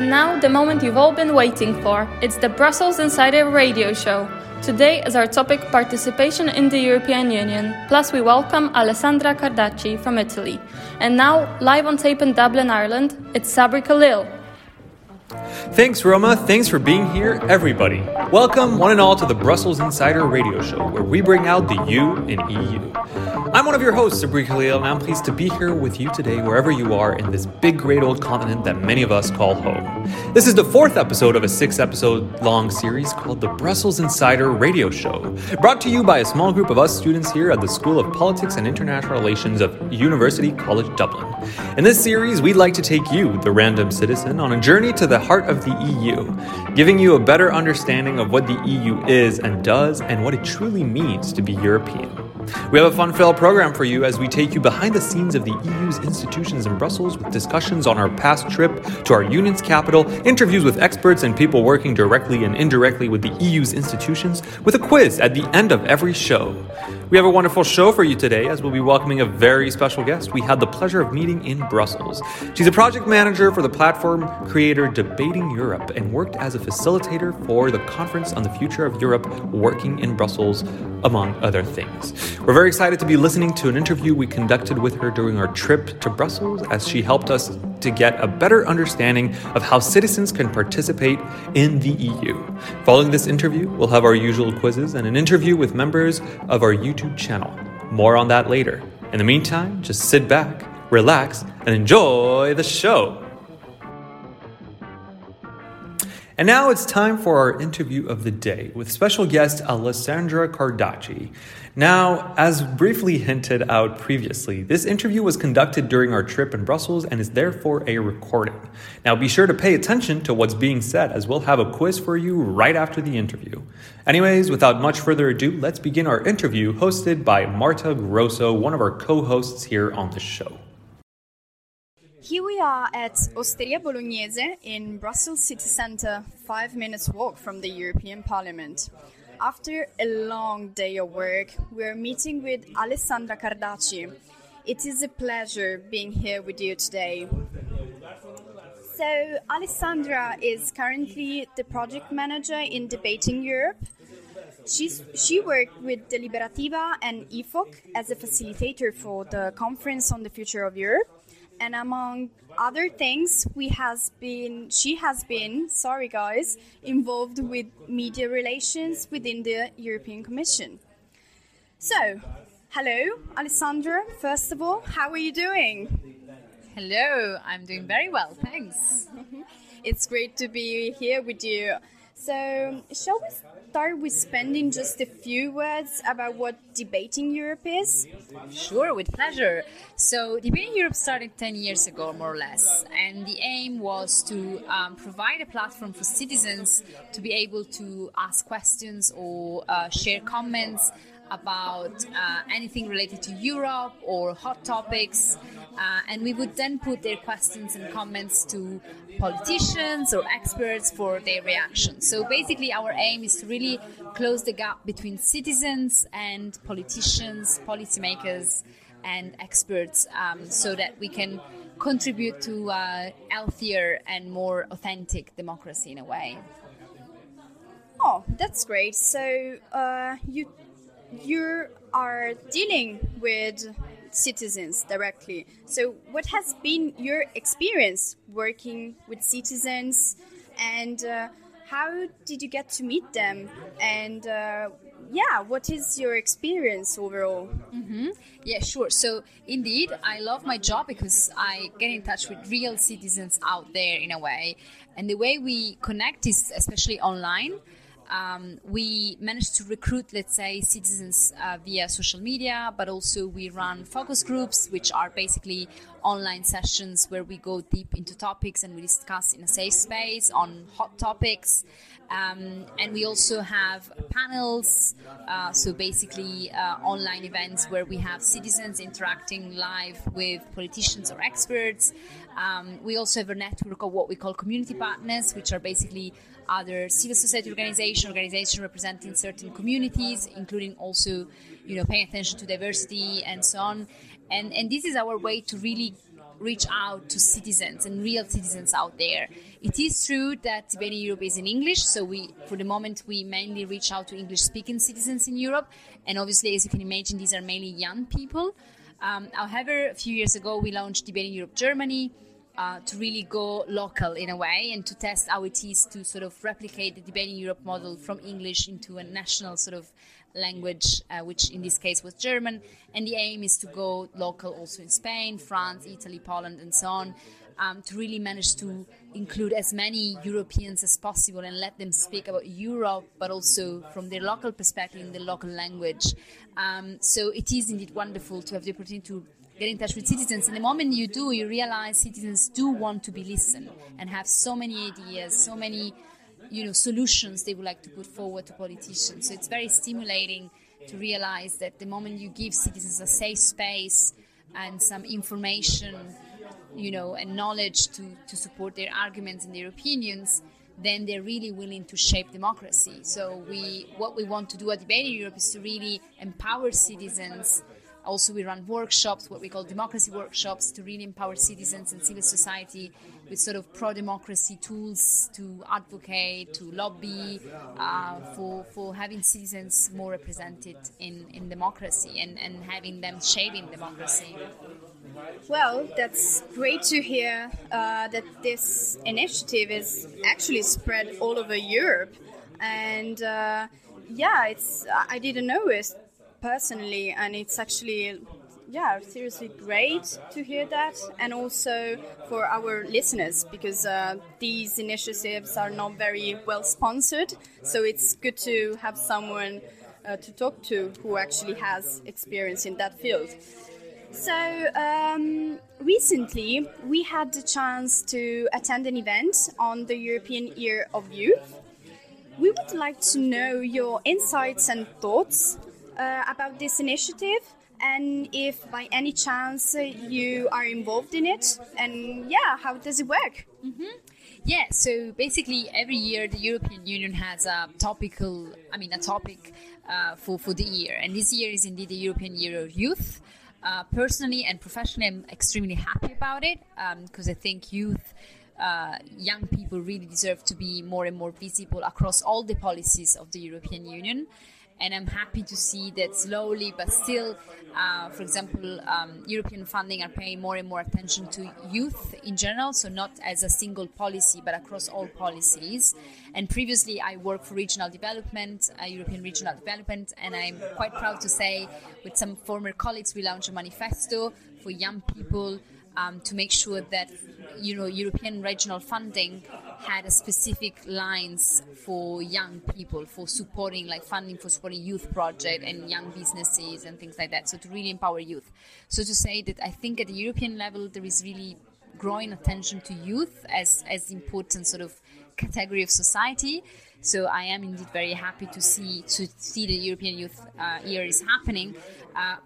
And now, the moment you've all been waiting for. It's the Brussels Insider radio show. Today is our topic participation in the European Union. Plus, we welcome Alessandra Cardaci from Italy. And now, live on tape in Dublin, Ireland, it's Sabri Khalil. Thanks, Roma. Thanks for being here, everybody. Welcome, one and all, to the Brussels Insider radio show, where we bring out the U in EU. I'm one of your hosts, Sabri Khalil, and I'm pleased to be here with you today wherever you are in this big, great old continent that many of us call home. This is the fourth episode of a six-episode-long series called the Brussels Insider Radio Show, brought to you by a small group of us students here at the School of Politics and International Relations of University College Dublin. In this series, we'd like to take you, the random citizen, on a journey to the heart of the EU, giving you a better understanding of what the EU is and does and what it truly means to be European. We have a fun-filled program for you as we take you behind the scenes of the EU's institutions in Brussels with discussions on our past trip to our union's capital, interviews with experts and people working directly and indirectly with the EU's institutions, with a quiz at the end of every show. We have a wonderful show for you today as we'll be welcoming a very special guest we had the pleasure of meeting in Brussels. She's a project manager for the platform creator Debating Europe and worked as a facilitator for the Conference on the Future of Europe working in Brussels, among other things. We're very excited to be listening to an interview we conducted with her during our trip to Brussels as she helped us to get a better understanding of how citizens can participate in the EU. Following this interview, we'll have our usual quizzes and an interview with members of our YouTube channel. More on that later. In the meantime, just sit back, relax, and enjoy the show. And now it's time for our interview of the day with special guest Alessandra Cardaci. Now, as briefly hinted out previously, this interview was conducted during our trip in Brussels and is therefore a recording. Now be sure to pay attention to what's being said as we'll have a quiz for you right after the interview. Anyways, without much further ado, let's begin our interview hosted by Marta Grosso, one of our co-hosts here on the show. Here we are at Osteria Bolognese in Brussels city centre, 5 minutes walk from the European Parliament. After a long day of work, we are meeting with Alessandra Cardaci. It is a pleasure being here with you today. So, Alessandra is currently the project manager in Debating Europe. She worked with Deliberativa and EFOC as a facilitator for the Conference on the Future of Europe. And among other things, she has been involved with media relations within the European Commission. So, hello, Alessandra, first of all, how are you doing? Hello, I'm doing very well, thanks. It's great to be here with you. So, shall we start with spending just a few words about what Debating Europe is? Sure, with pleasure. So, Debating Europe started 10 years ago, more or less, and the aim was to provide a platform for citizens to be able to ask questions or share comments about anything related to Europe or hot topics. And we would then put their questions and comments to politicians or experts for their reactions. So basically our aim is to really close the gap between citizens and politicians, policymakers and experts so that we can contribute to a healthier and more authentic democracy in a way. Oh, that's great. So you are dealing with citizens directly. So what has been your experience working with citizens and how did you get to meet them? And what is your experience overall? Mm-hmm. Yeah, sure. So indeed, I love my job because I get in touch with real citizens out there in a way. And the way we connect is especially online. We managed to recruit, let's say, citizens via social media, but also we run focus groups, which are basically online sessions where we go deep into topics and we discuss in a safe space on hot topics. And we also have panels, so basically online events where we have citizens interacting live with politicians or experts. We also have a network of what we call community partners, which are basically other civil society organizations representing certain communities, including also, paying attention to diversity and so on. And this is our way to really reach out to citizens and real citizens out there. It is true that Debating Europe is in English, so we, for the moment, we mainly reach out to English-speaking citizens in Europe, and obviously, as you can imagine, these are mainly young people. However, a few years ago, we launched Debating Europe Germany to really go local in a way and to test how it is to sort of replicate the Debating Europe model from English into a national sort of language, which in this case was German. And the aim is to go local also in Spain, France, Italy, Poland, and so on, to really manage to include as many Europeans as possible and let them speak about Europe, but also from their local perspective in the local language. So it is indeed wonderful to have the opportunity to get in touch with citizens. And the moment you do, you realize citizens do want to be listened and have so many ideas, so many solutions they would like to put forward to politicians. So it's very stimulating to realize that the moment you give citizens a safe space and some information, and knowledge to support their arguments and their opinions, then they're really willing to shape democracy. So what we want to do at Debating Europe is to really empower citizens. Also, we run workshops, what we call democracy workshops, to really empower citizens and civil society with sort of pro-democracy tools to advocate, to lobby for having citizens more represented in democracy and having them shaping democracy. Well, that's great to hear that this initiative is actually spread all over Europe. And I didn't know it personally, and it's actually seriously great to hear that, and also for our listeners, because these initiatives are not very well sponsored, so it's good to have someone to talk to who actually has experience in that field. So recently we had the chance to attend an event on the European Year of Youth. We would like to know your insights and thoughts about this initiative, and if by any chance you are involved in it, and how does it work? Mm-hmm. Yeah, so basically every year the European Union has a topic for the year, and this year is indeed the European Year of Youth. Personally and professionally, I'm extremely happy about it, because I think young people really deserve to be more and more visible across all the policies of the European Union. And I'm happy to see that slowly, but still, for example, European funding are paying more and more attention to youth in general, so not as a single policy, but across all policies. And previously, I worked for regional development, European regional development, and I'm quite proud to say, with some former colleagues, we launched a manifesto for young people to make sure that European regional funding had a specific lines for young people, for supporting, like funding for supporting youth project and young businesses and things like that, so to really empower youth. So to say that I think at the European level there is really growing attention to youth as important sort of category of society. So I am indeed very happy to see the European Youth Year is happening.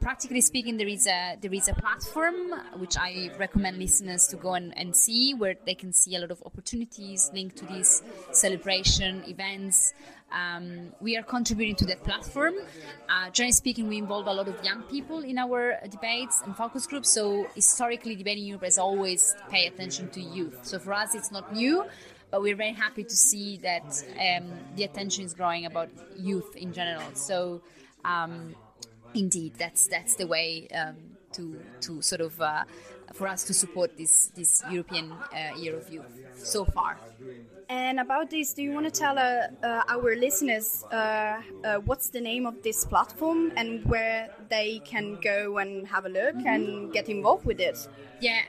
Practically speaking, there is a platform which I recommend listeners to go and see, where they can see a lot of opportunities linked to this celebration, events. We are contributing to that platform. Generally speaking, we involve a lot of young people in our debates and focus groups. So historically, Debating Europe has always paid attention to youth. So for us, it's not new. But we're very happy to see that the attention is growing about youth in general. So, indeed, that's the way to sort of for us to support this European Year of Youth so far. And about this, do you want to tell our listeners what's the name of this platform and where they can go and have a look and get involved with it? Yeah,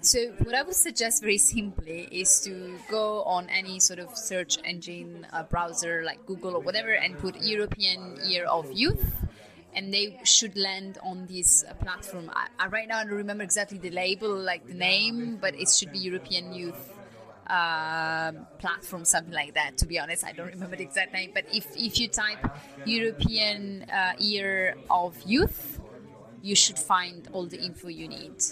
so what I would suggest very simply is to go on any sort of search engine browser like Google or whatever and put European Year of Youth, and they should land on this platform. I right now I don't remember exactly the label, like the name, but it should be European Youth platform, something like that. To be honest, I don't remember the exact name, but if you type European Year of Youth, you should find all the info you need.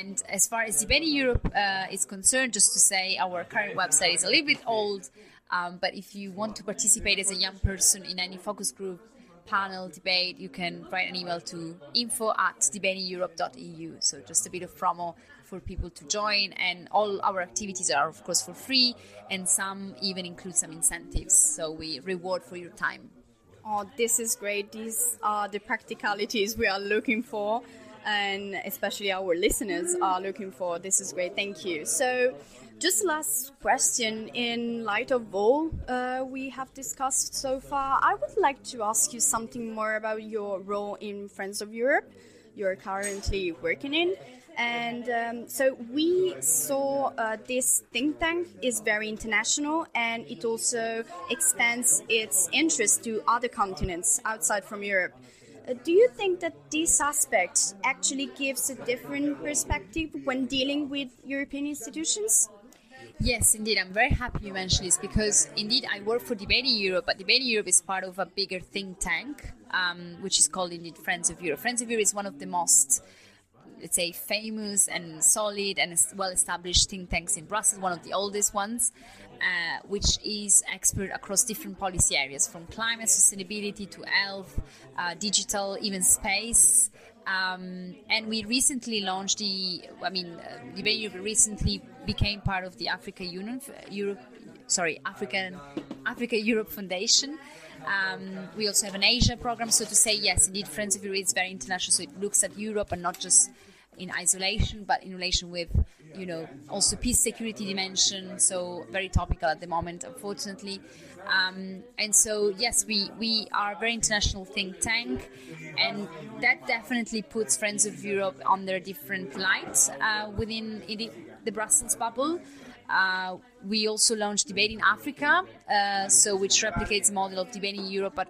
And as far as Debating Europe is concerned, just to say our current website is a little bit old, but if you want to participate as a young person in any focus group, panel debate, you can write an email to info@debatingeurope.eu. So just a bit of promo for people to join, and all our activities are of course for free, and some even include some incentives, so we reward for your time. Oh, this is great. These are the practicalities we are looking for, and especially our listeners are looking for. This is great. Thank you. So just last question, in light of all we have discussed so far, I would like to ask you something more about your role in Friends of Europe you're currently working in. And so we saw this think tank is very international, and it also expands its interest to other continents outside from Europe. Do you think that this aspect actually gives a different perspective when dealing with European institutions? Yes, indeed. I'm very happy you mentioned this, because indeed I work for Debating Europe, but Debating Europe is part of a bigger think tank, which is called indeed Friends of Europe. Friends of Europe is one of the most, let's say, famous and solid and well-established think tanks in Brussels, one of the oldest ones, which is expert across different policy areas, from climate, sustainability to health, digital, even space. And we recently launched Debate Europe recently became part of the Africa Europe Foundation. We also have an Asia program. So to say, yes, indeed, Friends of Europe is very international. So it looks at Europe, and not just in isolation, but in relation with, also peace, security dimension. So very topical at the moment, unfortunately. And so, yes, we are a very international think tank, and that definitely puts Friends of Europe on their different lights within the Brussels bubble. We also launched Debate in Africa, which replicates the model of Debate in Europe, but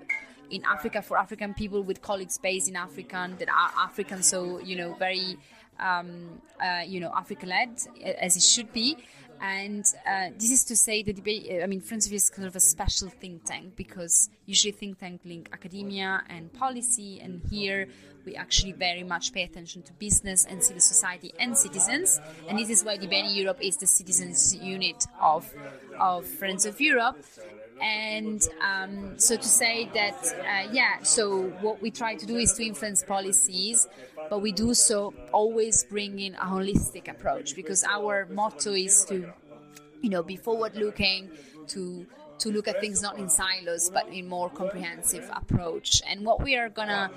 in Africa, for African people, with colleagues based in Africa that are African, so very Africa-led, as it should be. And this is to say that Friends of Europe is kind of a special think tank, because usually think tank link academia and policy, and here we actually very much pay attention to business and civil society and citizens. And this is why Debating Europe is the citizens unit of Friends of Europe. And so to say that, so what we try to do is to influence policies, but we do so always bringing a holistic approach, because our motto is to, be forward-looking, to look at things not in silos, but in more comprehensive approach. And what we are going to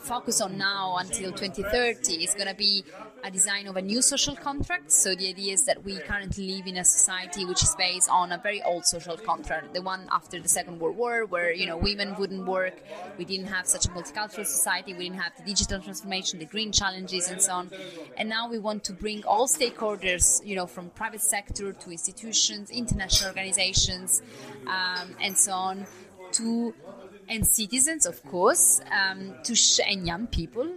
focus on now until 2030 is going to be a design of a new social contract. So the idea is that we currently live in a society which is based on a very old social contract, the one after the Second World War, where, women wouldn't work. We didn't have such a multicultural society. We didn't have the digital transformation, the green challenges, and so on. And now we want to bring all stakeholders, from private sector to institutions, international organizations, and so on, and citizens, of course, and young people,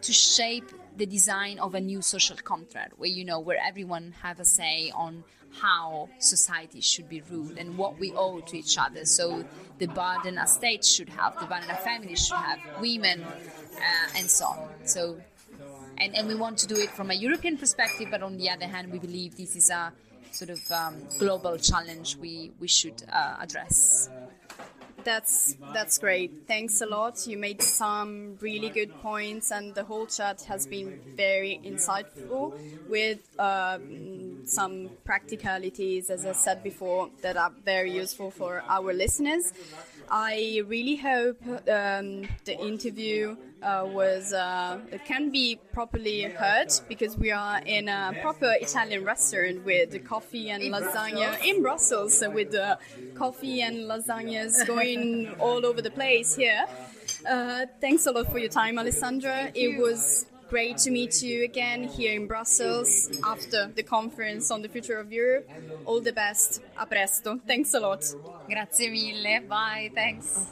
to shape the design of a new social contract where, where everyone have a say on how society should be ruled and what we owe to each other. So the burden a state should have, the burden a family should have, women, and so on. So, and we want to do it from a European perspective, but on the other hand, we believe this is a sort of global challenge we should address. That's great. Thanks a lot. You made some really good points, and the whole chat has been very insightful with some practicalities, as I said before, that are very useful for our listeners. I really hope the interview can be properly heard, because we are in a proper Italian restaurant with coffee and lasagna in Brussels, so with the coffee and lasagnas going all over the place here. Thanks a lot for your time, Alessandra. It was great to meet you again here in Brussels after the conference on the future of Europe. All the best. A presto. Thanks a lot. Grazie mille. Bye. Thanks.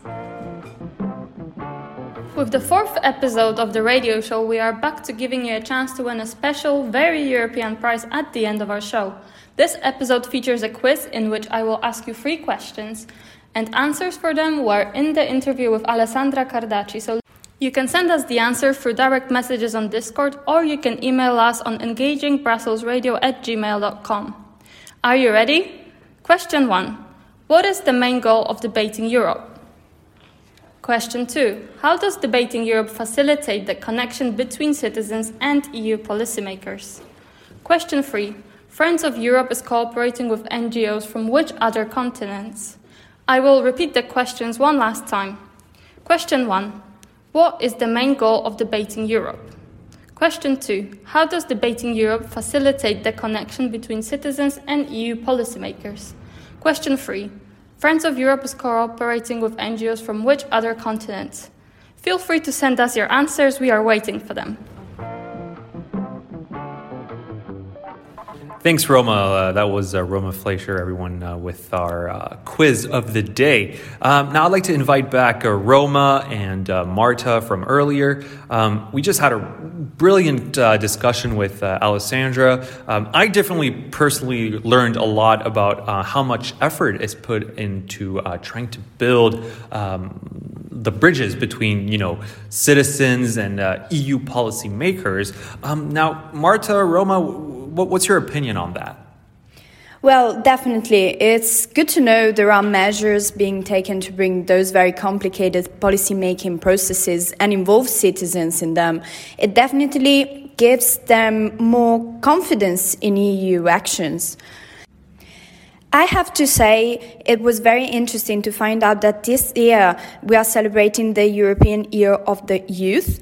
With the fourth episode of the radio show, we are back to giving you a chance to win a special, very European prize at the end of our show. This episode features a quiz in which I will ask you 3 questions, and answers for them were in the interview with Alessandra Cardaci. So you can send us the answer through direct messages on Discord, or you can email us on engagingbrusselradio@gmail.com. Are you ready? Question 1. What is the main goal of Debating Europe? Question 2. How does Debating Europe facilitate the connection between citizens and EU policymakers? Question 3. Friends of Europe is cooperating with NGOs from which other continents? I will repeat the questions one last time. Question 1. What is the main goal of Debating Europe? Question 2. How does Debating Europe facilitate the connection between citizens and EU policymakers? Question 3. Friends of Europe is cooperating with NGOs from which other continents? Feel free to send us your answers. We are waiting for them. Thanks, Roma. That was Roma Fleischer, everyone, with our quiz of the day. Now I'd like to invite back Roma and Marta from earlier. We just had a brilliant discussion with Alessandra. I definitely personally learned a lot about how much effort is put into trying to build the bridges between, citizens and EU policymakers. Now, Marta, Roma, what's your opinion on that? Well, definitely. It's good to know there are measures being taken to bring those very complicated policymaking processes and involve citizens in them. It definitely gives them more confidence in EU actions. I have to say it was very interesting to find out that this year we are celebrating the European Year of the Youth.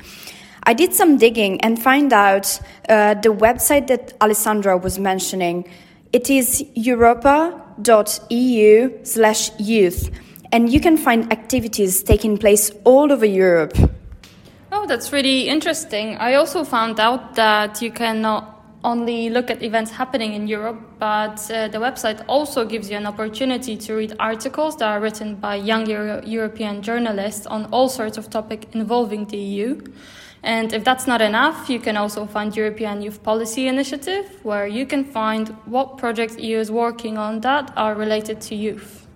I did some digging and find out the website that Alessandra was mentioning. It is europa.eu/youth, and you can find activities taking place all over Europe. Oh, that's really interesting. I also found out that you can not only look at events happening in Europe, but the website also gives you an opportunity to read articles that are written by young European journalists on all sorts of topics involving the EU. And if that's not enough, you can also find European Youth Policy Initiative, where you can find what projects EU is working on that are related to youth.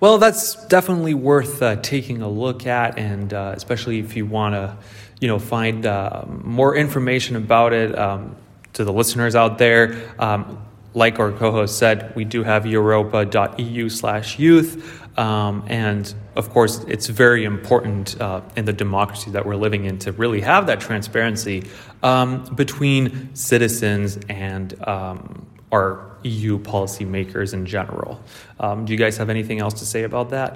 Well, that's definitely worth taking a look at, and especially if you want to, find more information about it. To the listeners out there, like our co-host said, we do have europa.eu/youth. And of course, it's very important in the democracy that we're living in to really have that transparency between citizens and our EU policymakers in general. Do you guys have anything else to say about that?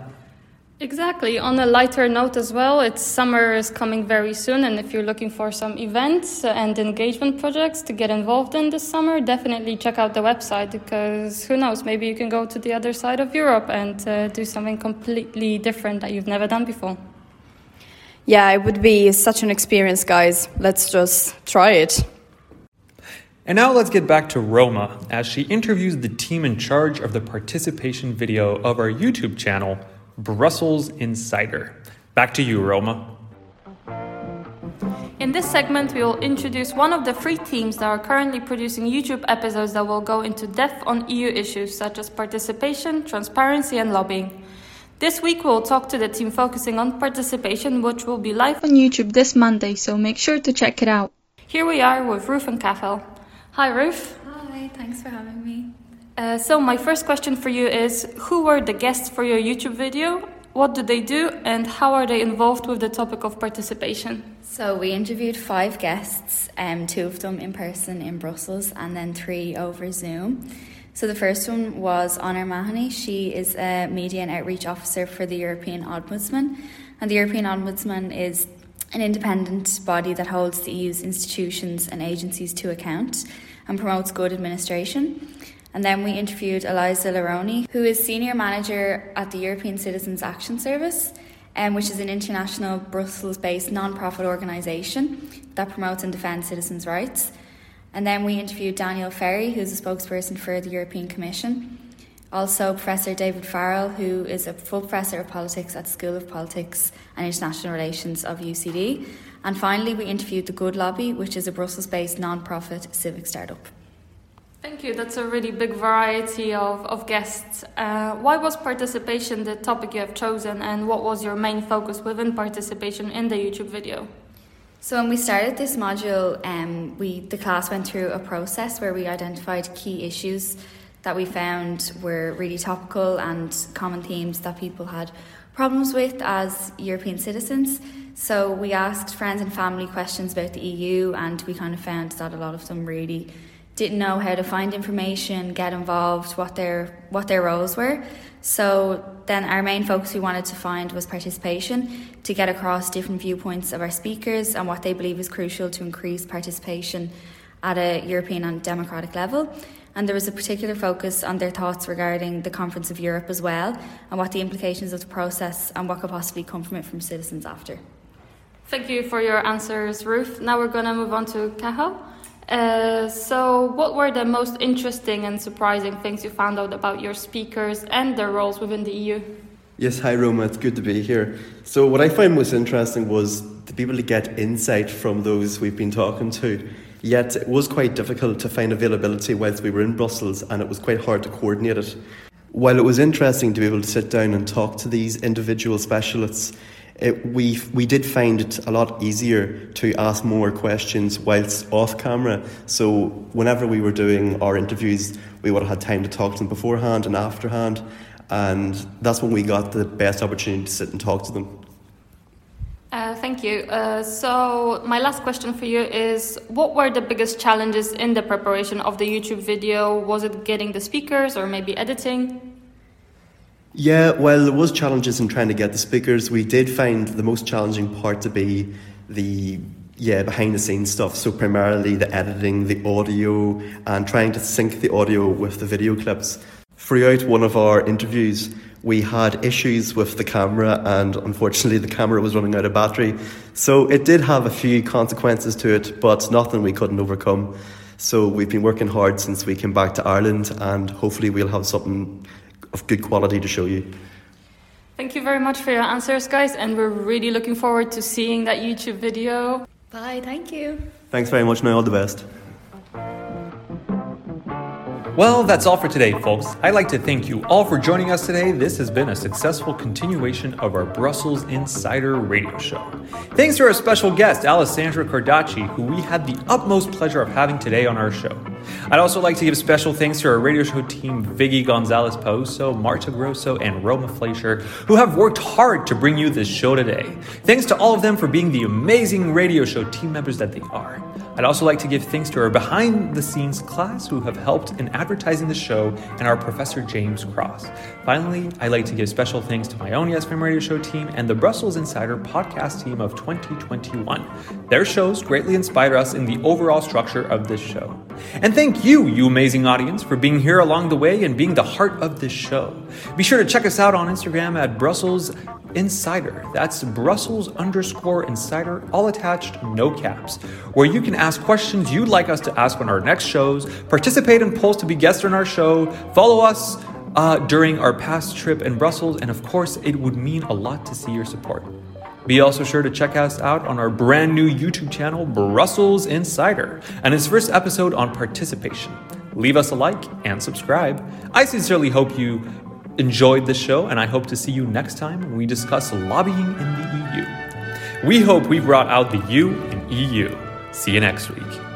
Exactly. On a lighter note as well, it's summer is coming very soon, and if you're looking for some events and engagement projects to get involved in this summer, definitely check out the website, because who knows, maybe you can go to the other side of Europe and do something completely different that you've never done before. Yeah, it would be such an experience, guys. Let's just try it. And now let's get back to Roma as she interviews the team in charge of the participation video of our YouTube channel, Brussels Insider. Back to you, Roma. In this segment, we will introduce one of the three teams that are currently producing YouTube episodes that will go into depth on EU issues such as participation, transparency, and lobbying. This week, we will talk to the team focusing on participation, which will be live on YouTube this Monday, so make sure to check it out. Here we are with Ruth and Kafel. Hi, Ruth. Hi, thanks for having me. So my first question for you is, who were the guests for your YouTube video? What do they do, and how are they involved with the topic of participation? So we interviewed 5 guests, 2 of them in person in Brussels and then 3 over Zoom. So the first one was Honor Mahoney. She is a media and outreach officer for the European Ombudsman. And the European Ombudsman is an independent body that holds the EU's institutions and agencies to account and promotes good administration. And then we interviewed Eliza Laroni, who is Senior Manager at the European Citizens Action Service, which is an international Brussels-based non-profit organisation that promotes and defends citizens' rights. And then we interviewed Daniel Ferry, who's a spokesperson for the European Commission. Also Professor David Farrell, who is a full professor of politics at the School of Politics and International Relations of UCD. And finally, we interviewed The Good Lobby, which is a Brussels-based non-profit civic startup. Thank you. That's a really big variety of guests. Why was participation the topic you have chosen, and what was your main focus within participation in the YouTube video? So when we started this module, the class went through a process where we identified key issues that we found were really topical and common themes that people had problems with as European citizens. So we asked friends and family questions about the EU, and we kind of found that a lot of them really didn't know how to find information, get involved, what their roles were. So then our main focus we wanted to find was participation, to get across different viewpoints of our speakers and what they believe is crucial to increase participation at a European and democratic level. And there was a particular focus on their thoughts regarding the Conference of Europe as well, and what the implications of the process and what could possibly come from it from citizens after. Thank you for your answers, Ruth. Now we're going to move on to Cathal. So what were the most interesting and surprising things you found out about your speakers and their roles within the EU? Yes, hi Roma, it's good to be here. So what I find most interesting was to be able to get insight from those we've been talking to. Yet it was quite difficult to find availability whilst we were in Brussels, and it was quite hard to coordinate it. While it was interesting to be able to sit down and talk to these individual specialists, we did find it a lot easier to ask more questions whilst off camera. So whenever we were doing our interviews, we would have had time to talk to them beforehand and afterhand, and that's when we got the best opportunity to sit and talk to them. Thank you. So my last question for you is, what were the biggest challenges in the preparation of the YouTube video? Was it getting the speakers or maybe editing? Yeah, well, there was challenges in trying to get the speakers. We did find the most challenging part to be the behind the scenes stuff. So primarily the editing, the audio, and trying to sync the audio with the video clips. Throughout one of our interviews, we had issues with the camera, and unfortunately the camera was running out of battery. So it did have a few consequences to it, but nothing we couldn't overcome. So we've been working hard since we came back to Ireland, and hopefully we'll have something of good quality to show you. Thank you very much for your answers, guys, and we're really looking forward to seeing that YouTube video. Bye, thank you. Thanks very much, and all the best. Well, that's all for today, folks. I'd like to thank you all for joining us today. This has been a successful continuation of our Brussels Insider radio show. Thanks to our special guest, Alessandra Cardaci, who we had the utmost pleasure of having today on our show. I'd also like to give special thanks to our radio show team, Viggy Gonzalez-Pozzo, Marta Grosso, and Roma Fleischer, who have worked hard to bring you this show today. Thanks to all of them for being the amazing radio show team members that they are. I'd also like to give thanks to our behind-the-scenes class who have helped in advertising the show, and our Professor James Cross. Finally, I'd like to give special thanks to my own YesFM radio show team and the Brussels Insider podcast team of 2021. Their shows greatly inspired us in the overall structure of this show. And thank you, you amazing audience, for being here along the way and being the heart of this show. Be sure to check us out on Instagram at Brussels Insider. That's Brussels_Insider, all attached, no caps, where you can ask questions you'd like us to ask on our next shows, participate in polls to be guests on our show, follow us during our past trip in Brussels, and of course, it would mean a lot to see your support. Be also sure to check us out on our brand new YouTube channel, Brussels Insider, and its first episode on participation. Leave us a like and subscribe. I sincerely hope you enjoyed the show, and I hope to see you next time when we discuss lobbying in the EU. We hope we brought out the U in EU. See you next week.